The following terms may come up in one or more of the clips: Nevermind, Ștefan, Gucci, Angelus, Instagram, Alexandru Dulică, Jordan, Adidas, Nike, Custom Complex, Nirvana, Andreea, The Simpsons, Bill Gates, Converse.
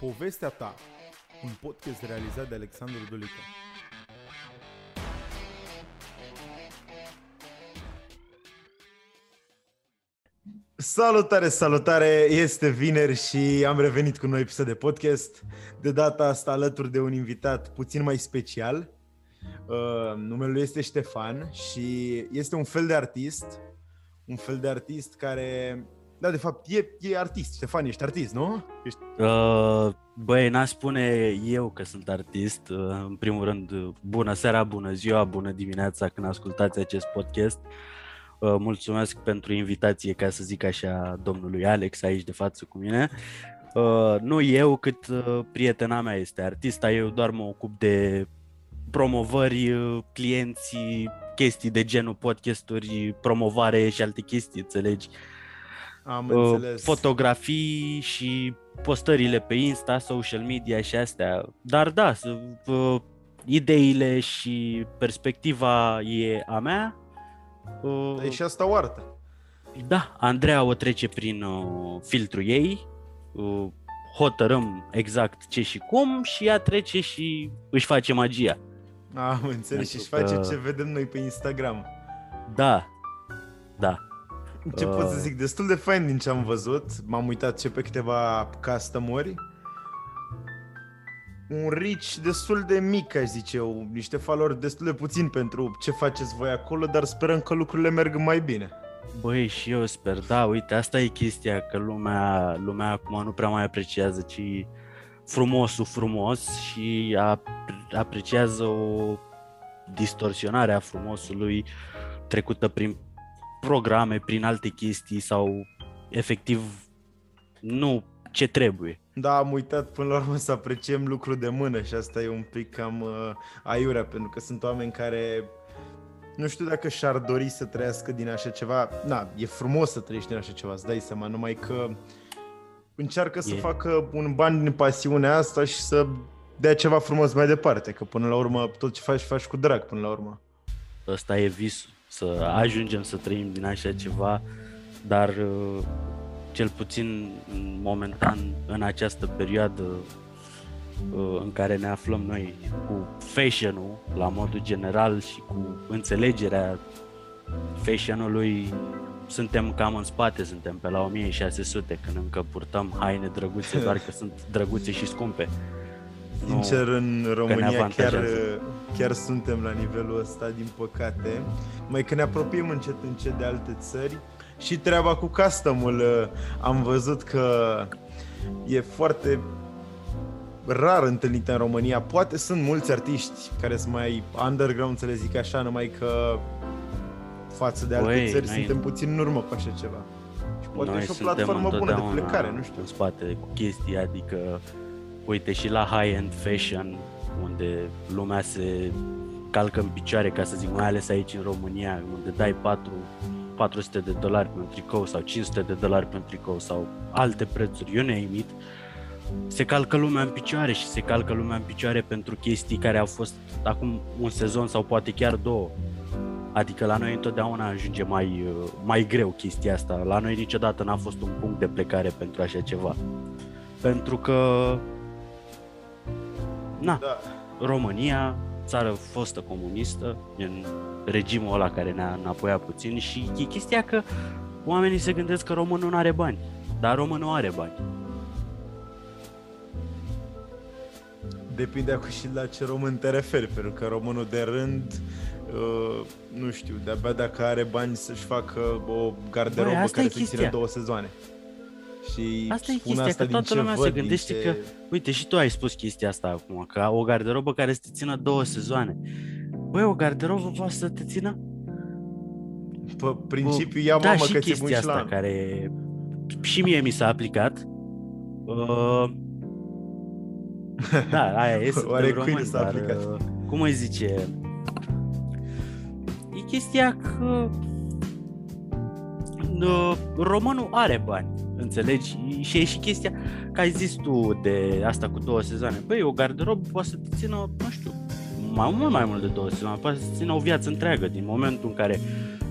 Povestea ta, un podcast realizat de Alexandru Dulică. Salutare, salutare! Este vineri și am revenit cu un nou episod de podcast. De data asta alături de un invitat puțin mai special. Numele lui este Ștefan și este un fel de artist. Un fel de artist care... Da, de fapt, e artist. Ștefan, ești artist, nu? Băi, n-aș spune eu că sunt artist. În primul rând, bună seara, bună ziua, bună dimineața când ascultați acest podcast. Mulțumesc pentru invitație, ca să zic așa, domnului Alex aici de față cu mine. Nu eu, cât prietena mea este artista. Eu doar mă ocup de promovări, clienții, chestii de genul podcasturi, promovare și alte chestii, înțelegi? Am înțeles. Fotografii și postările pe Insta, social media și astea. Dar da, ideile și perspectiva e a mea. E și asta o artă. Da, Andreea o trece prin filtrul ei, hotărâm exact ce și cum și ea trece și își face magia. Am înțeles, și-și face ce vedem noi pe Instagram. Da, da. Ce pot să zic, destul de fain din ce am văzut. M-am uitat și pe câteva custom-uri. Un reach destul de mic, aș zice eu. Niște followeri destul de puțin pentru ce faceți voi acolo, dar sperăm că lucrurile merg mai bine. Băi, și eu sper, da, uite, asta e chestia, că lumea acum nu prea mai apreciază, ci frumosul frumos și apreciază o distorsionare a frumosului trecută prin programe, prin alte chestii sau efectiv nu ce trebuie. Da, am uitat până la urmă să apreciem lucrul de mână și asta e un pic cam aiurea, pentru că sunt oameni care nu știu dacă și-ar dori să trăiască din așa ceva. Na, e frumos să trăiești din așa ceva, îți dai seama, numai că încearcă să facă un bani din pasiunea asta și să dea ceva frumos mai departe, că până la urmă tot ce faci, faci cu drag până la urmă. Ăsta e visul, să ajungem să trăim din așa ceva, dar cel puțin momentan în această perioadă în care ne aflăm noi cu fashion-ul la modul general și cu înțelegerea fashion-ului, suntem cam în spate, suntem pe la 1600 când încă purtăm haine drăguțe, doar că sunt drăguțe și scumpe. Sincer, în România chiar suntem la nivelul ăsta, din păcate. Mai că ne apropiem încet încet de alte țări. Și treaba cu custom-ul, am văzut că e foarte rar întâlnită în România. Poate sunt mulți artiști care sunt mai underground, să le zic așa, numai că față de alte țări suntem puțin în urmă cu așa ceva. Și poate e și o platformă bună de plecare, nu știu. În spate cu chestii, adică uite și la high-end fashion, unde lumea se calcă în picioare, ca să zic, mai ales aici în România, unde dai $400 pe un tricou sau $500 pe un tricou sau alte prețuri, you name it, se calcă lumea în picioare și se calcă lumea în picioare pentru chestii care au fost acum un sezon sau poate chiar două. Adică la noi întotdeauna ajunge mai greu chestia asta. La noi niciodată n-a fost un punct de plecare pentru așa ceva. Pentru că România, țară fostă comunistă, în regimul ăla care ne-a înapoiat puțin, și e chestia că oamenii se gândesc că românul nu are bani, dar românul are bani. Depinde acum și la ce român te referi, pentru că românul de rând, nu știu, de-abia dacă are bani să-și facă o garderobă care să țină 2 sezoane. Și asta e chestia, asta că toată lumea se gândește că, uite, și tu ai spus chestia asta acum, că o garderobă care să te țină 2 sezoane. Băi, o garderobă poate să te țină? Pe principiu, ia mamă că ți-e bun și asta care și mie mi s-a aplicat. Da, aia e, suntem români, s-a aplicat. Dar, cum îi zice? E chestia că românul are bani, înțelegi? Și e și chestia că ai zis tu de asta cu 2 sezoane. Băi, o garderobă poate să te țină, nu știu, mai mult de 2 sezoane, poate să țină o viață întreagă, din momentul în care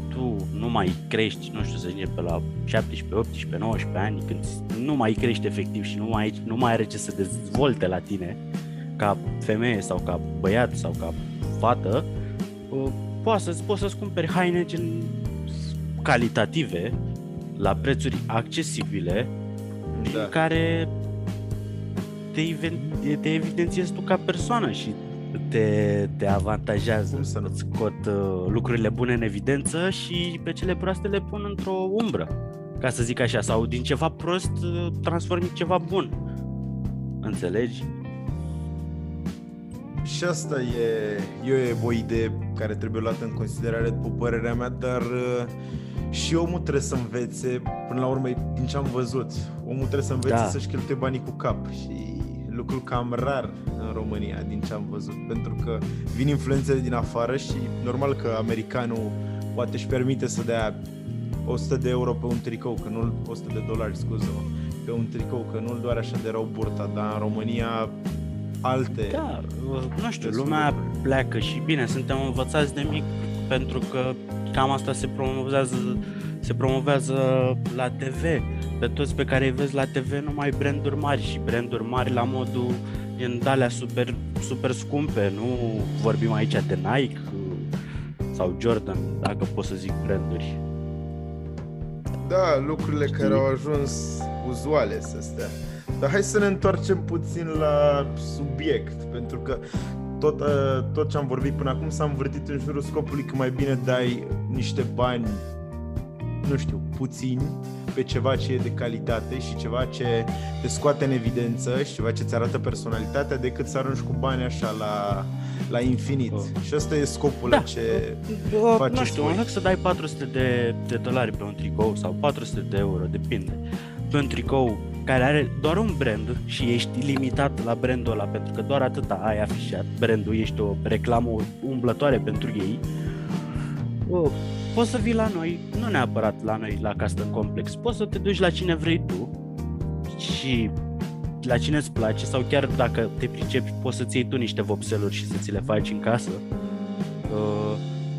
tu nu mai crești, nu știu, să zic, pe la 17, 18, 19 ani, când nu mai crești efectiv și nu mai are ce să dezvolte la tine ca femeie sau ca băiat sau ca fată, poți să-ți cumperi haine calitative la prețuri accesibile, da, în care te evidențiezi tu ca persoană și te avantajează, îți scot lucrurile bune în evidență și pe cele proaste le pun într-o umbră, ca să zic așa, sau din ceva prost transformi ceva bun, înțelegi? Și asta e o idee care trebuie luată în considerare, după părerea mea, dar și omul trebuie să învețe, până la urmă, din ce am văzut, omul trebuie să învețe, da, să-și cheltuie banii cu cap și lucru cam rar în România, din ce am văzut, pentru că vin influențele din afară și normal că americanul poate își permite să dea 100 de euro pe un tricou, că nu 100 de dolari, scuze-mă, pe un tricou, că nu-l doare așa de rău burta, dar în România alte... Da, nu știu, lumea pleacă și bine, suntem învățați de mic, pentru că cam asta se promovează la TV. Pe toți pe care îi vezi la TV, numai branduri mari și branduri mari la modul în alea super, super scumpe, nu vorbim aici de Nike sau Jordan, dacă pot să zic branduri. Da, lucrurile, știi, care au ajuns uzuale astea. Dar hai să ne întoarcem puțin la subiect, pentru că tot ce am vorbit până acum s-a învârtit în jurul scopului că mai bine dai niște bani, nu știu, puțini, pe ceva ce e de calitate și ceva ce te scoate în evidență și ceva ce ți arată personalitatea, decât să arunci cu bani așa la infinit. Și asta e scopul, da, ce faci. Nu știu, în loc să dai 400 de dolari pe un tricou sau 400 de euro, depinde, pe un tricou care are doar un brand și ești limitat la brandul ăla, pentru că doar atâta ai afișat brandul, ești o reclamă umblătoare pentru ei, poți să vii la noi, nu neapărat la noi, la Custom Complex, poți să te duci la cine vrei tu și la cine îți place, sau chiar dacă te pricepi, poți să-ți iei tu niște vopseluri și să ți le faci în casă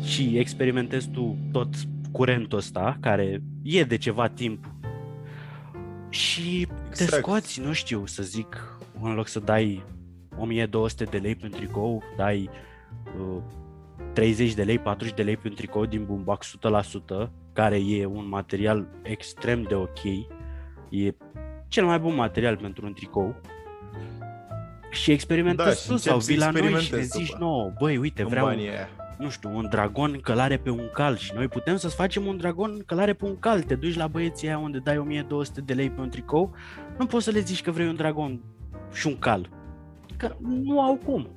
și experimentezi tu tot curentul ăsta, care e de ceva timp, și exact, te scoți, nu știu, să zic, în loc să dai 1200 de lei pe un tricou, dai 30 de lei, 40 de lei pe un tricou din bumbac 100%, care e un material extrem de ok, e cel mai bun material pentru un tricou, și experimentezi, da, tu, sau vii la noi și ne zici, nouă, băi, uite, vreau, nu știu, un dragon călare pe un cal și noi putem să-ți facem un dragon călare pe un cal. Te duci la băieții aia unde dai 1200 de lei pe un tricou, nu poți să le zici că vrei un dragon și un cal, că nu au cum.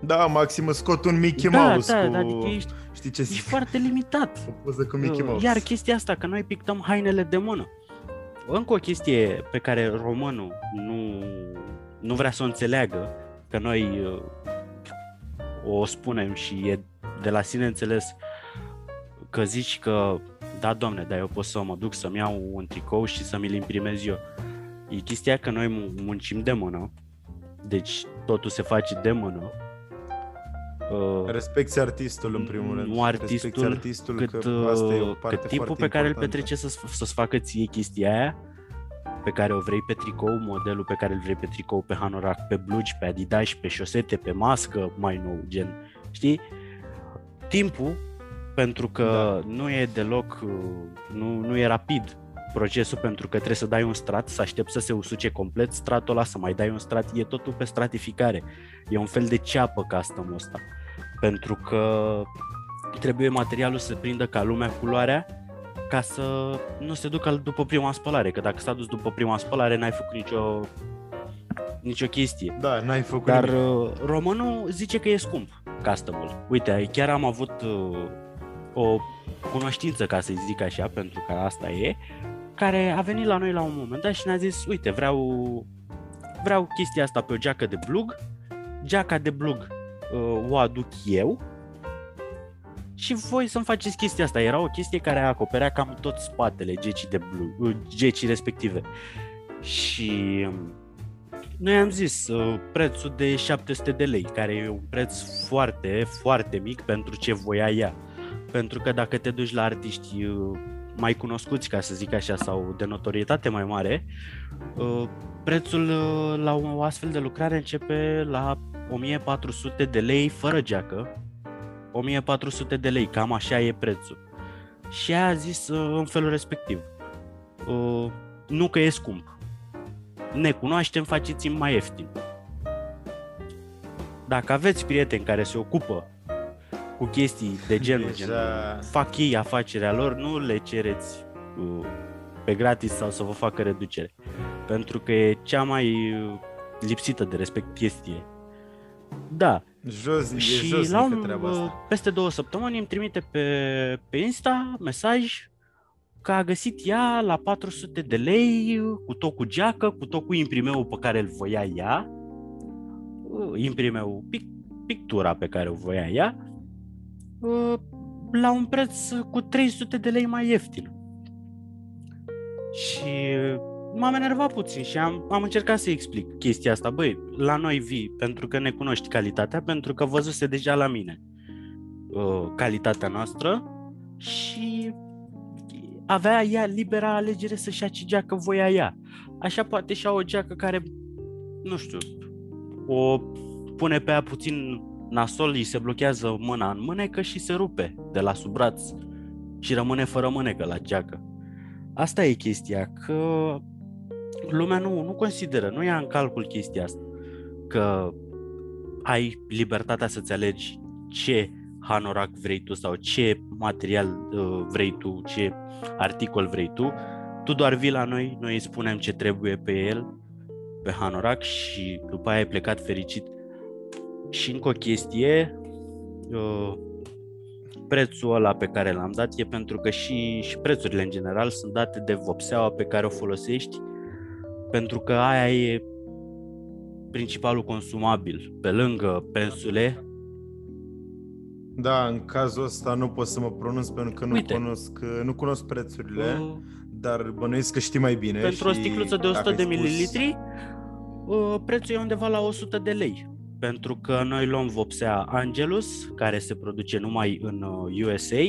Da, maxim scot un Mickey Mouse, da, cu... adică știi ce zic? Ești foarte limitat. O poză cu Mickey Mouse. Iar chestia asta, că noi pictăm hainele de mână. Încă o chestie pe care românul nu vrea să o înțeleagă, că noi o spunem și e de la sine înțeles, că zici că, da, domne, dar eu pot să mă duc să-mi iau un tricou și să mi-l imprimez eu. E chestia că noi muncim de mână, deci totul se face de mână. Respecti artistul, în primul rând. Nu artistul, cât asta e o parte, cât timpul pe care îl petrece să-ți facă ție chestia aia pe care o vrei pe tricou, modelul pe care îl vrei pe tricou, pe hanorac, pe blugi, pe Adidas, pe șosete, pe mască, mai nou, gen, știi? Timpul, pentru că nu e deloc, nu e rapid procesul, pentru că trebuie să dai un strat, să aștepți să se usuce complet stratul ăla, să mai dai un strat, e totul pe stratificare. E un fel de ceapă custom-ul ăsta, pentru că trebuie materialul să prindă ca lumea culoarea, ca să nu se ducă după prima spălare, că dacă s-a dus după prima spălare n-ai făcut nicio chestie. Da, n-ai făcut. Dar românul zice că e scump custom-ul. Uite, chiar am avut o cunoștință, ca să-i zic așa, pentru că asta e, care a venit la noi la un moment dat și ne-a zis, uite, vreau chestia asta pe o geacă de blug, geaca de blug o aduc eu și voi să-mi faceți chestia asta. Era o chestie care acoperea cam tot spatele gecii respective. Și noi am zis prețul de 700 de lei, care e un preț foarte, foarte mic pentru ce voia ea. Pentru că dacă te duci la artiști mai cunoscuți, ca să zic așa, sau de notorietate mai mare, prețul la o astfel de lucrare începe la 1400 de lei fără geacă, 1400 de lei, cam așa e prețul. Și aia a zis în felul respectiv, nu că e scump, ne cunoaștem, faceți-mi mai ieftin. Dacă aveți prieteni care se ocupă cu chestii de genul, exact, genul, fac ei afacerea lor, nu le cereți pe gratis sau să vă facă reducere. Pentru că e cea mai lipsită de respect chestie. Da. Jos, și jos la treaba asta. Peste 2 săptămâni îmi trimite pe Insta mesaj că a găsit ea la 400 de lei, cu tot cu geacă, cu tot cu imprimeul pe care îl voia ea, imprimeul, pictura pe care o voia ea, la un preț cu 300 de lei mai ieftin. Și m-am enervat puțin și am încercat să-i explic chestia asta. Băi, la noi vii pentru că ne cunoști calitatea, pentru că văzuse deja la mine calitatea noastră și avea ea libera alegere să-și ia ce geacă voia ea. Așa poate și-a o geacă care, nu știu, o pune pe ea puțin nasol, îi se blochează mâna în mânecă și se rupe de la sub braț și rămâne fără mânecă la geacă. Asta e chestia, că lumea nu consideră, nu ia în calcul chestia asta, că ai libertatea să-ți alegi ce hanorac vrei tu sau ce material vrei tu, ce articol vrei tu. Tu doar vii la noi, noi îi spunem ce trebuie pe el, pe hanorac, și după aia ai plecat fericit. Și încă o chestie, prețul ăla pe care l-am dat e pentru că și prețurile în general sunt date de vopseaua pe care o folosești, pentru că aia e principalul consumabil, pe lângă pensule. Da, în cazul ăsta nu pot să mă pronunț pentru că nu cunosc prețurile, dar bănuiesc că știi mai bine. Pentru o sticluță de 100 de mililitri, prețul e undeva la 100 de lei. Pentru că noi luăm vopsea Angelus, care se produce numai în USA,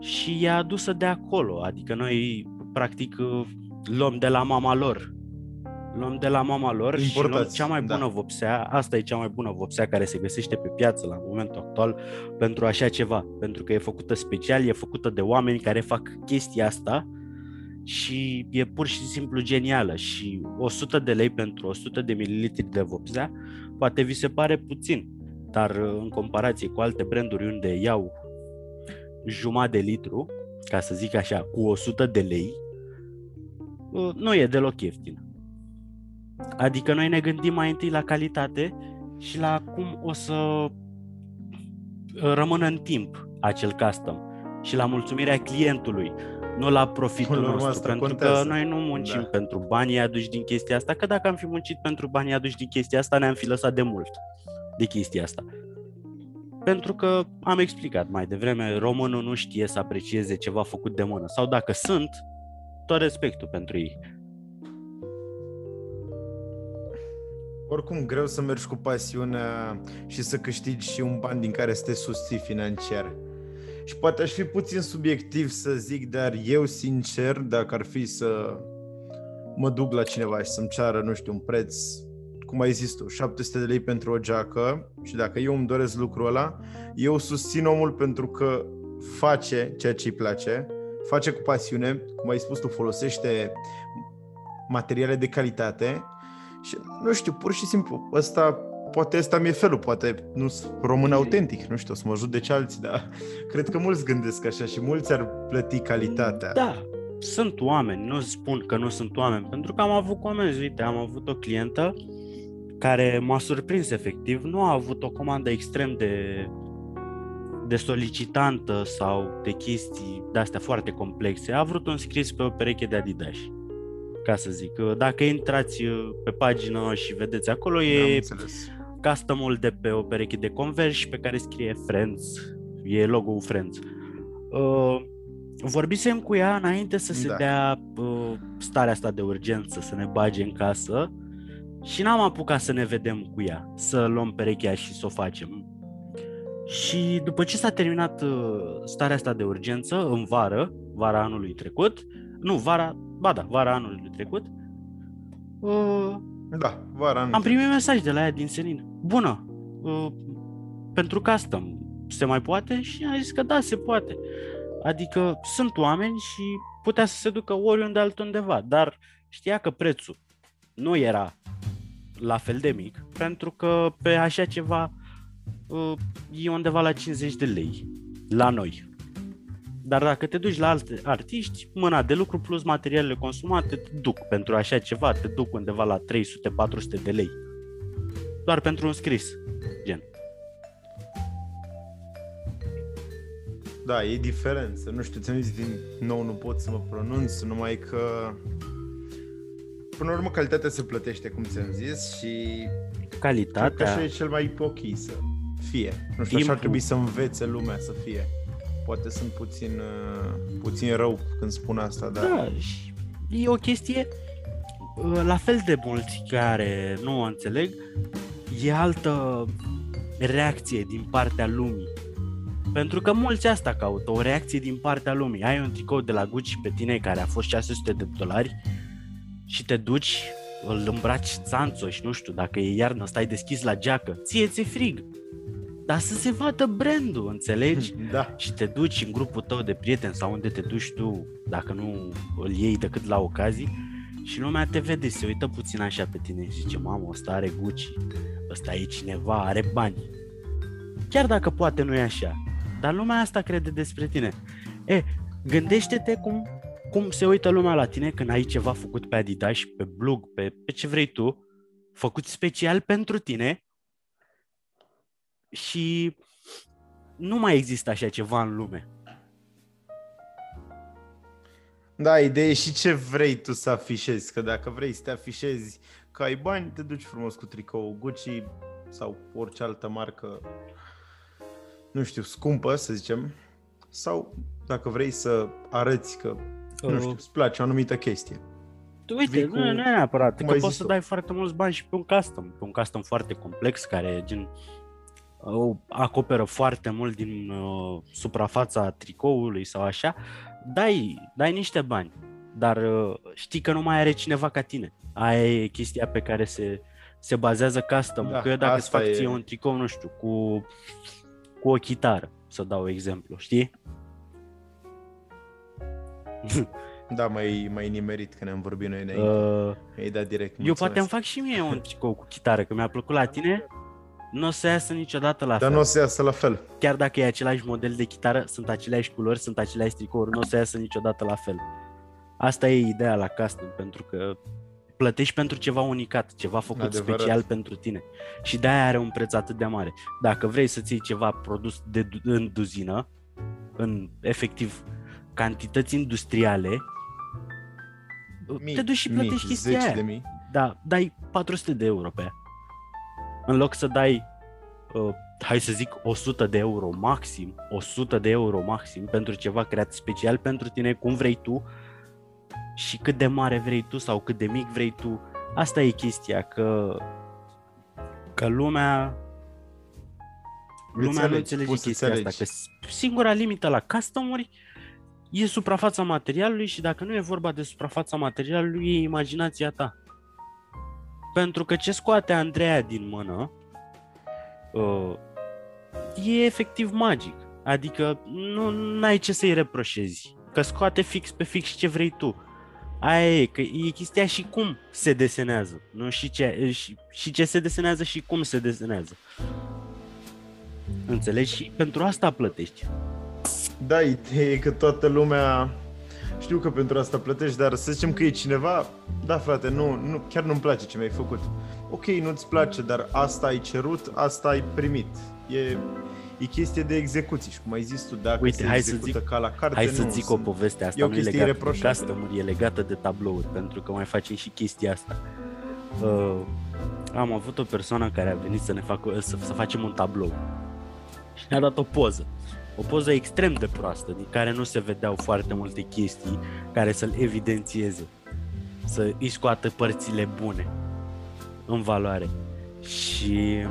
și e adusă de acolo. Adică noi, practic, luăm de la mama lor. Luăm de la mama lor. Importați, și luăm cea mai bună vopsea. Asta e cea mai bună vopsea care se găsește pe piață la momentul actual pentru așa ceva. Pentru că e făcută special, e făcută de oameni care fac chestia asta și e pur și simplu genială. Și 100 de lei pentru 100 de mililitri de vopsea poate vi se pare puțin, dar în comparație cu alte branduri unde iau 1/2 de litru, ca să zic așa, cu 100 de lei, nu e deloc ieftin. Adică noi ne gândim mai întâi la calitate și la cum o să rămână în timp acel custom și la mulțumirea clientului, nu la profitul nostru, pentru contează. Că noi nu muncim pentru banii aduși din chestia asta, că dacă am fi muncit pentru banii aduși din chestia asta, ne-am fi lăsat de mult de chestia asta. Pentru că am explicat mai devreme, românul nu știe să aprecieze ceva făcut de mână, sau dacă sunt, tot respectul pentru ei. Oricum, greu să mergi cu pasiunea și să câștigi și un ban din care să te susții financiar. Și poate aș fi puțin subiectiv să zic, dar eu sincer, dacă ar fi să mă duc la cineva și să-mi ceară, nu știu, un preț, cum ai zis tu, 700 de lei pentru o geacă, și dacă eu îmi doresc lucrul ăla, eu susțin omul pentru că face ceea ce îi place, face cu pasiune, cum ai spus tu, folosește materiale de calitate și, nu știu, pur și simplu, Poate ăsta mi-e felul, poate nu sunt român autentic, nu știu, o să mă ajut de ce alții, dar cred că mulți gândesc așa și mulți ar plăti calitatea. Da, sunt oameni, nu spun că nu sunt oameni, pentru că am avut comenzi, uite, am avut o clientă care m-a surprins efectiv, nu a avut o comandă extrem de solicitantă sau de chestii de-astea foarte complexe, a vrut un scris pe o pereche de Adidas. Ca să zic, dacă intrați pe pagină și vedeți acolo, e custom-ul de pe o pereche de Converse pe care scrie Friends, e logo-ul Friends. Vorbisem cu ea înainte să se dea starea asta de urgență, să ne bage în casă, și n-am apucat să ne vedem cu ea, să luăm perechea și să o facem. Și după ce s-a terminat starea asta de urgență, în vară, vara anului trecut, am primit mesaj de la ea din Senin. Bună, pentru custom se mai poate? Și am zis că da, se poate. Adică sunt oameni și putea să se ducă oriunde altundeva, dar știa că prețul nu era la fel de mic, pentru că pe așa ceva e undeva la 50 de lei la noi. Dar dacă te duci la alte artiști, mâna de lucru plus materialele consumate te duc pentru așa ceva, te duc undeva la 300-400 de lei. Doar pentru un scris, gen. Da, e diferență. Nu știu, ți-am zis din nou, nu pot să mă pronunț, numai că până la urmă calitatea se plătește, cum ți-am zis, și calitatea așa e cel mai pochi să fie. Nu știu, așa ar trebui să învețe lumea să fie. Poate sunt puțin rău când spun asta, dar... Da, e o chestie la fel de mulți care nu o înțeleg, e altă reacție din partea lumii. Pentru că mulți asta caută, o reacție din partea lumii. Ai un tricou de la Gucci pe tine care a fost $600 și te duci, îl îmbraci țanțoși, nu știu, dacă e iarnă, stai deschis la geacă, ție ți-e frig. Dar să se vadă brandul, înțelegi? Da. Și te duci în grupul tău de prieteni sau unde te duci tu, dacă nu îl iei decât la ocazii, și lumea te vede, se uită puțin așa pe tine și zice, mamă, ăsta are Gucci, ăsta e cineva, are bani. Chiar dacă poate nu e așa, dar lumea asta crede despre tine. E, gândește-te cum se uită lumea la tine când ai ceva făcut pe Adidas, pe blog, pe ce vrei tu, făcut special pentru tine. Și nu mai există așa ceva în lume. Da, ideea e și ce vrei tu să afișezi. Că dacă vrei să te afișezi că ai bani, te duci frumos cu tricou Gucci sau orice altă marcă, nu știu, scumpă, să zicem. Sau dacă vrei să arăți că, nu știu, îți place o anumită chestie. Uite, nu e neapărat că poți să dai foarte mulți bani și pe un custom. Pe un custom foarte complex care gen... acoperă foarte mult din suprafața tricoului sau așa, dai niște bani, dar știi că nu mai are cineva ca tine. Aia e chestia pe care se bazează custom, da, că eu dacă îți fac ție un tricou, nu știu, cu o chitară, să dau exemplu, știi? Da, mai nimerit că ne-am vorbit noi înainte. Mi-ai dat direct, mulțumesc. Eu poate îmi fac și mie un tricou cu chitară, că mi-a plăcut la tine. Nu o să iasă niciodată la fel. Dar nu o să iasă la fel. Chiar dacă e același model de chitară, sunt aceleași culori, sunt aceleași tricouri, nu o să iasă niciodată la fel. Asta e ideea la custom, pentru că plătești pentru ceva unicat, ceva făcut adevărat special pentru tine. Și de-aia are un preț atât de mare. Dacă vrei să ții ceva produs în duzină, în efectiv cantități industriale, te duci și plătești chestia aia. De mii. Da, dai €400 pe aia. În loc să dai, hai să zic, €100 maxim pentru ceva creat special pentru tine, cum vrei tu și cât de mare vrei tu sau cât de mic vrei tu. Asta e chestia, că lumea nu înțelege chestia asta, că singura limită la custom-uri e suprafața materialului și dacă nu e vorba de suprafața materialului, e imaginația ta. Pentru că ce scoate Andreea din mână e efectiv magic. Adică nu ai ce să-i reproșezi. Că scoate fix ce vrei tu. Aia e, că e chestia și cum se desenează. Nu? Și ce se desenează și cum se desenează. Înțelegi? Și pentru asta plătești. Da, ideea e că toată lumea... Știu că pentru asta plătești, dar să zicem că e cineva, da frate, nu, chiar nu-mi place ce mi-ai făcut. Ok, nu-ți place, dar asta ai cerut, asta ai primit. E chestie de execuție și cum ai zis tu, dacă uite, se execută ca la carte. Hai să zic o poveste, asta nu e legată de custom-uri, e legată de tablouri, pentru că mai facem și chestia asta. Am avut o persoană care a venit să facem un tablou și ne-a dat o poză. O poză extrem de proastă, din care nu se vedeau foarte multe chestii care să-l evidențieze, să îi scoată părțile bune în valoare. Și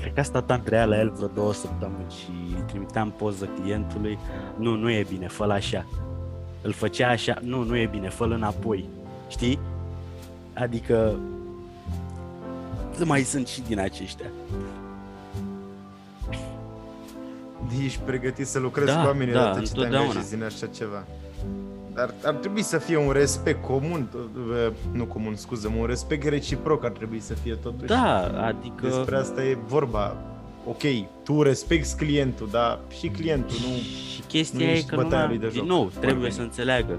Cred că a stat Andreea la el vreo 2 săptămâni și îi trimiteam poză clientului. Nu e bine, fă-l așa. Îl făcea așa, nu e bine, fă-l înapoi. Știi? Adică mai sunt și din aceștia. Ești pregătit să lucrezi cu oamenii odată ce te angajezi în așa ceva. Dar ar trebui să fie un respect comun, un respect reciproc ar trebui să fie totuși. Da, adică despre asta e vorba. Ok, tu respecti clientul, dar și clientul nu. Și chestia nu e că trebuie să înțeleagă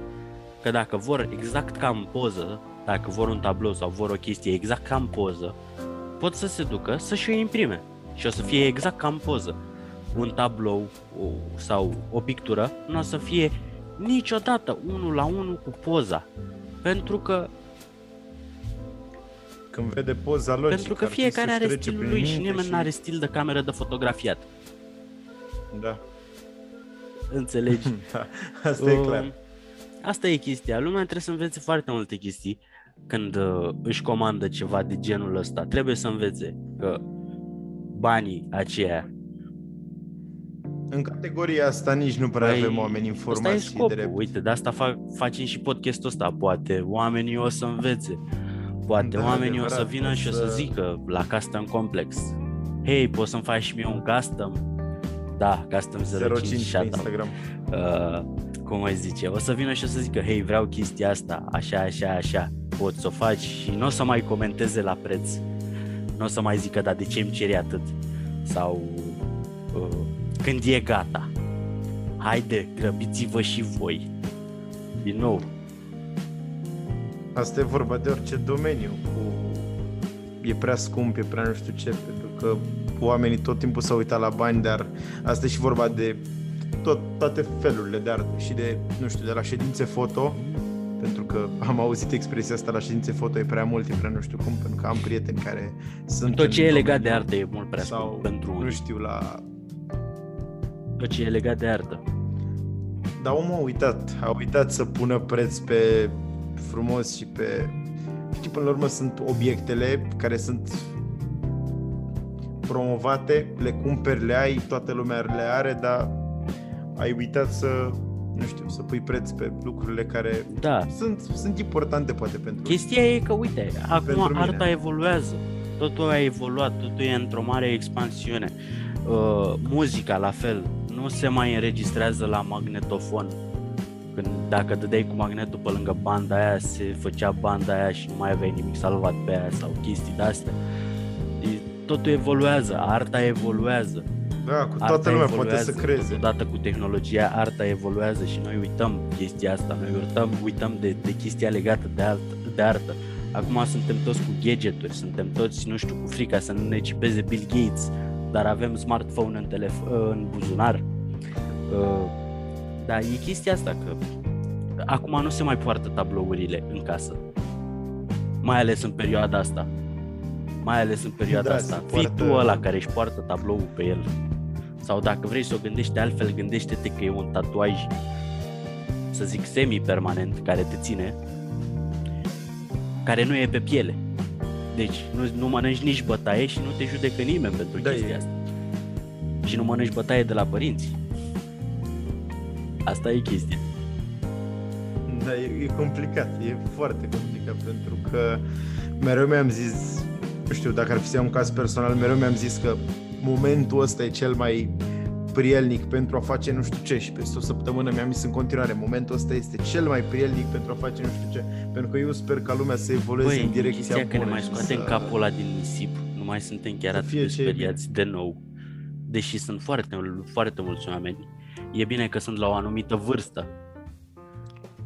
că dacă vor exact ca în poză, dacă vor un tablou sau vor o chestie exact ca în poză, pot să se ducă să-și o imprime și o să fie exact ca în poză. Un tablou sau o pictură nu o să fie niciodată 1 la 1 cu poza, pentru că când vede poza lor, pentru că fiecare are stilul lui și nimeni nu are stil de cameră de fotografiat. Da. Înțelegi? Da, asta e clar. Asta e chestia. Lumea trebuie să învețe foarte multe chestii când își comandă ceva de genul ăsta. Trebuie să învețe că banii aceia. În categoria asta nici nu prea avem oameni informați. Asta e scopul, drept. Uite, de asta facem și podcastul ăsta. Poate oamenii o să învețe. Poate oamenii o să vină și o să zică la Custom Complex: hei, poți să-mi faci și mie un custom? Da, custom 05 pe Instagram. Cum ai zice? O să vină și o să zică: hei, vreau chestia asta, așa, așa, așa. Poți să o faci? Și nu o să mai comenteze la preț. Nu o să mai zică: da, de ce îmi ceri atât? Sau... când e gata, haide, grăbiți-vă și voi. Din nou, asta e vorba de orice domeniu. E prea scump, e prea nu știu ce, pentru că oamenii tot timpul s-au uitat la bani. Dar asta e și vorba de toate felurile de artă. Și de, nu știu, de la ședințe foto, pentru că am auzit expresia asta, la ședințe foto e prea mult, e prea nu știu cum, pentru că am prieteni care sunt... Tot ce e legat de artă e mult prea scump pentru... Nu știu, la... ce e legat de artă. Dar omul a uitat să pună preț pe frumos și pe... Știi, până la urmă sunt obiectele care sunt promovate, le cumperi, le ai, toată lumea le are, dar ai uitat să, nu știu, să pui preț pe lucrurile care sunt importante poate pentru... Chestia e că, uite, acum arta evoluează, totul a evoluat, totul e într-o mare expansiune. Muzica la fel, nu se mai înregistrează la magnetofon. Când dacă dădeai cu magnetul pe lângă banda aia, se făcea banda aia și nu mai aveai nimic salvat pe aia sau chestii de-astea. Totul evoluează, arta evoluează. Da, cu toată lumea poate să creeze. Odată cu tehnologia, arta evoluează și noi uităm chestia asta, noi uităm de chestia legată de artă. Acum suntem toți cu gadgeturi, suntem toți, nu știu, cu frica să nu ne cipeze Bill Gates, dar avem smartphone în buzunar. Dar e chestia asta că acum nu se mai poartă tablourile în casă. Mai ales în perioada asta. Fii tu ăla care își poartă tabloul pe el. Sau dacă vrei să o gândești altfel, gândește-te că e un tatuaj, să zic, semi-permanent, care te ține, care nu e pe piele. Deci nu mănânci nici bătaie și nu te judecă nimeni pentru chestia asta. Și nu mănânci bătaie de la părinți. Asta e chestia. Da, e complicat, e foarte complicat, pentru că mereu mi-am zis, nu știu, dacă ar fi să iau un caz personal, mereu mi-am zis că momentul ăsta e cel mai prielnic pentru a face nu știu ce, și peste o săptămână mi-am zis în continuare: momentul ăsta este cel mai prielnic pentru a face nu știu ce, pentru că eu sper ca lumea să evolueze în direcția bună. Băi, că ne mai scoatem capul ăla din nisip, nu mai suntem chiar atât de speriați de nou, deși sunt foarte, foarte mulți oameni. E bine că sunt la o anumită vârstă.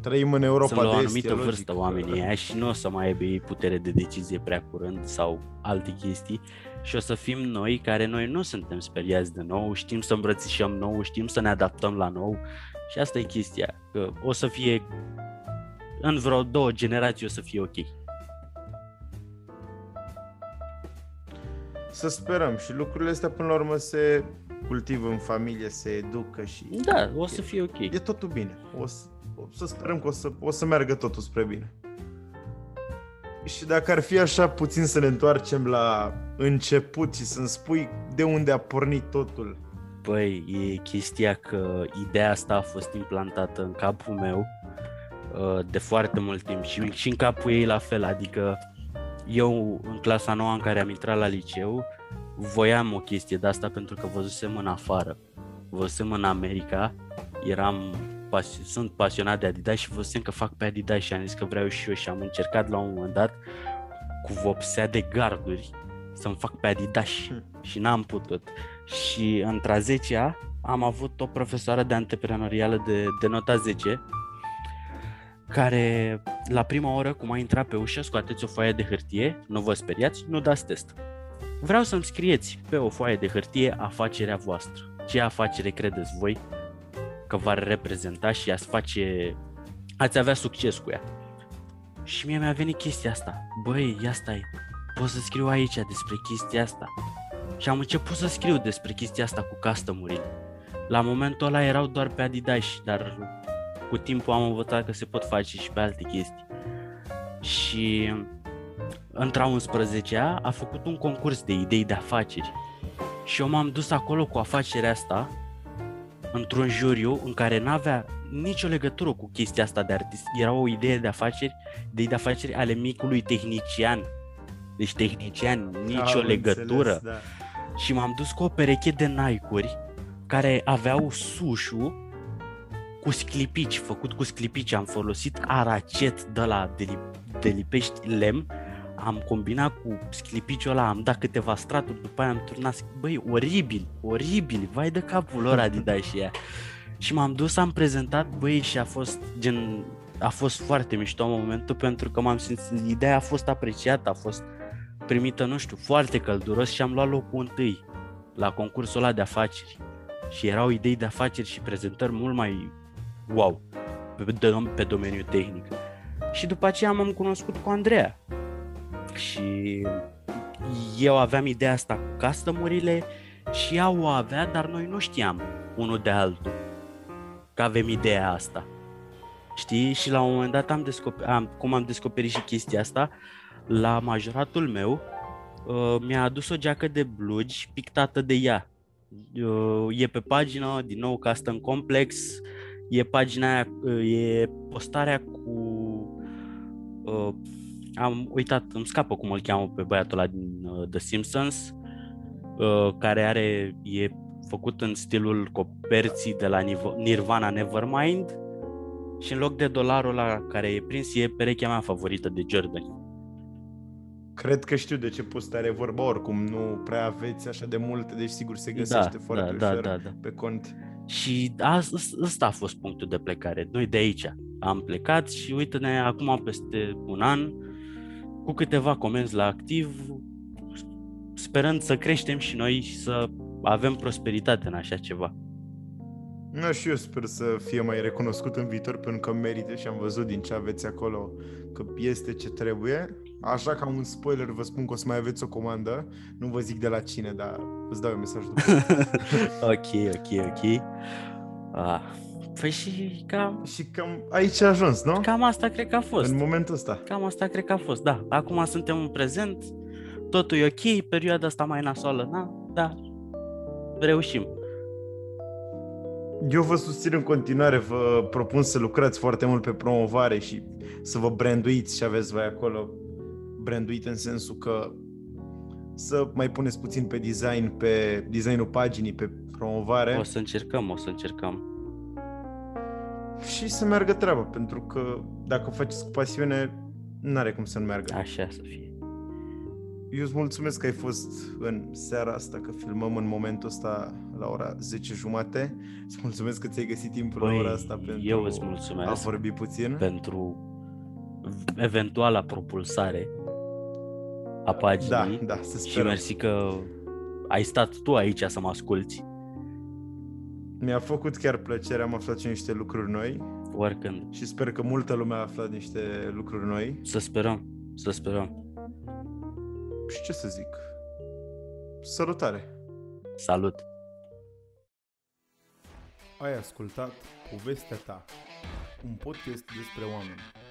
Trăim în Europa de Est. Sunt la o anumită vârstă oamenii aia și nu o să mai aibă ei putere de decizie prea curând sau alte chestii. Și o să fim noi, care noi nu suntem speriați de nou, știm să îmbrățișăm nou, știm să ne adaptăm la nou. Și asta e chestia, că o să fie, în vreo 2 generații o să fie ok. Să sperăm. Și lucrurile astea până la urmă se cultivă în familie, se educă și... Da, o să fie ok. E totul bine. O să sperăm că o să meargă totul spre bine. Și dacă ar fi așa puțin să ne întoarcem la început și să-mi spui de unde a pornit totul. Păi, e chestia că ideea asta a fost implantată în capul meu de foarte mult timp și în capul ei la fel. Adică eu, în clasa 9 în care am intrat la liceu, voiam o chestie de asta pentru că văzusem în afară. Văzusem în America, sunt pasionat de Adidas și văzusem că fac pe Adidas și am zis că vreau și eu și am încercat la un moment dat cu vopsea de garduri să-mi fac pe Adidas și n-am putut. Și într-a 10-a am avut o profesoară de antreprenorială de nota 10 care la prima oră, cum a intrat pe ușă, scoateți o foaie de hârtie, nu vă speriați, nu dați test. Vreau să-mi scrieți pe o foaie de hârtie afacerea voastră. Ce afacere credeți voi că v-ar reprezenta și ați avea succes cu ea? Și mie mi-a venit chestia asta. Băi, asta e, pot să scriu aici despre chestia asta. Și am început să scriu despre chestia asta cu custom-uri. La momentul ăla erau doar pe Adidas, dar cu timpul am învățat că se pot face și pe alte chestii. Și într-a 11-a a făcut un concurs de idei de afaceri. Și eu m-am dus acolo cu afacerea asta, într-un juriu în care n-avea nicio legătură cu chestia asta de artist. Era o idee de afaceri, ale micului tehnician. Deci tehnician, nicio legătură. Înțeles, da. Și m-am dus cu o pereche de Nike-uri care aveau sușu cu sclipici, făcut cu sclipici. Am folosit aracet de la delipești lemn, am combinat cu sclipiciul ăla, am dat câteva straturi, după aia am turnat. Băi, oribil, vai de capul lor Adidas și ea. Și m-am dus, am prezentat, băi, și a fost foarte mișto în momentul, pentru că m-am simțit, ideea a fost apreciată, a fost primită, nu știu, foarte călduros și am luat locul 1 la concursul ăla de afaceri. Și erau idei de afaceri și prezentări mult mai wow pe domeniul tehnic. Și după aceea m-am cunoscut cu Andreea. Și eu aveam ideea asta cu custom-urile și ea o avea, dar noi nu știam unul de altul că avem ideea asta, știi? Și la un moment dat am descoperit și chestia asta, la majoratul meu mi-a adus o geacă de blugi pictată de ea. E pe pagină, din nou Custom Complex, e pagina aia, e postarea cu... am uitat, îmi scapă cum îl cheamă pe băiatul ăla din The Simpsons, care e făcut în stilul coperții de la Nirvana, Nevermind, și în loc de dolarul ăla care e prins, e perechea mea favorită de Jordan. Cred că știu de ce postare e vorba, oricum nu prea aveți așa de multe, deci sigur se găsește foarte ușor pe cont. Și ăsta a fost punctul de plecare. Noi de aici am plecat și uite-ne acum peste un an cu câteva comenzi la activ, sperând să creștem și noi și să avem prosperitate în așa ceva. No, și eu sper să fie mai recunoscut în viitor, pentru că merită și am văzut din ce aveți acolo că este ce trebuie. Așa, ca un spoiler, vă spun că o să mai aveți o comandă. Nu vă zic de la cine, dar îți dau eu mesaj după. Ok. Păi și cam... Și cam aici a ajuns, nu? Cam asta cred că a fost. În momentul ăsta. Da. Acum suntem în prezent, totul e ok, perioada asta mai nasoală, da, reușim. Eu vă susțin în continuare, vă propun să lucrați foarte mult pe promovare și să vă branduiți și aveți voi acolo branduit în sensul că să mai puneți puțin pe design, pe designul paginii, pe promovare. O să încercăm. Și să meargă treaba, pentru că dacă o faceți cu pasiune, n-are cum să nu meargă. Așa să fie. Eu îți mulțumesc că ai fost în seara asta, că filmăm în momentul ăsta la ora 10:30. Îți mulțumesc că ți-ai găsit timpul la ora asta pentru a vorbi puțin. Pentru eventuala propulsare a paginii. Da, să sperăm. Și mersi că ai stat tu aici să mă asculti. Mi-a făcut chiar plăcere, am aflat și niște lucruri noi. Oricând. Și sper că multă lume a aflat niște lucruri noi. Să sperăm. Și ce să zic? Salutare! Salut! Ai ascultat Povestea Ta, un podcast despre oameni.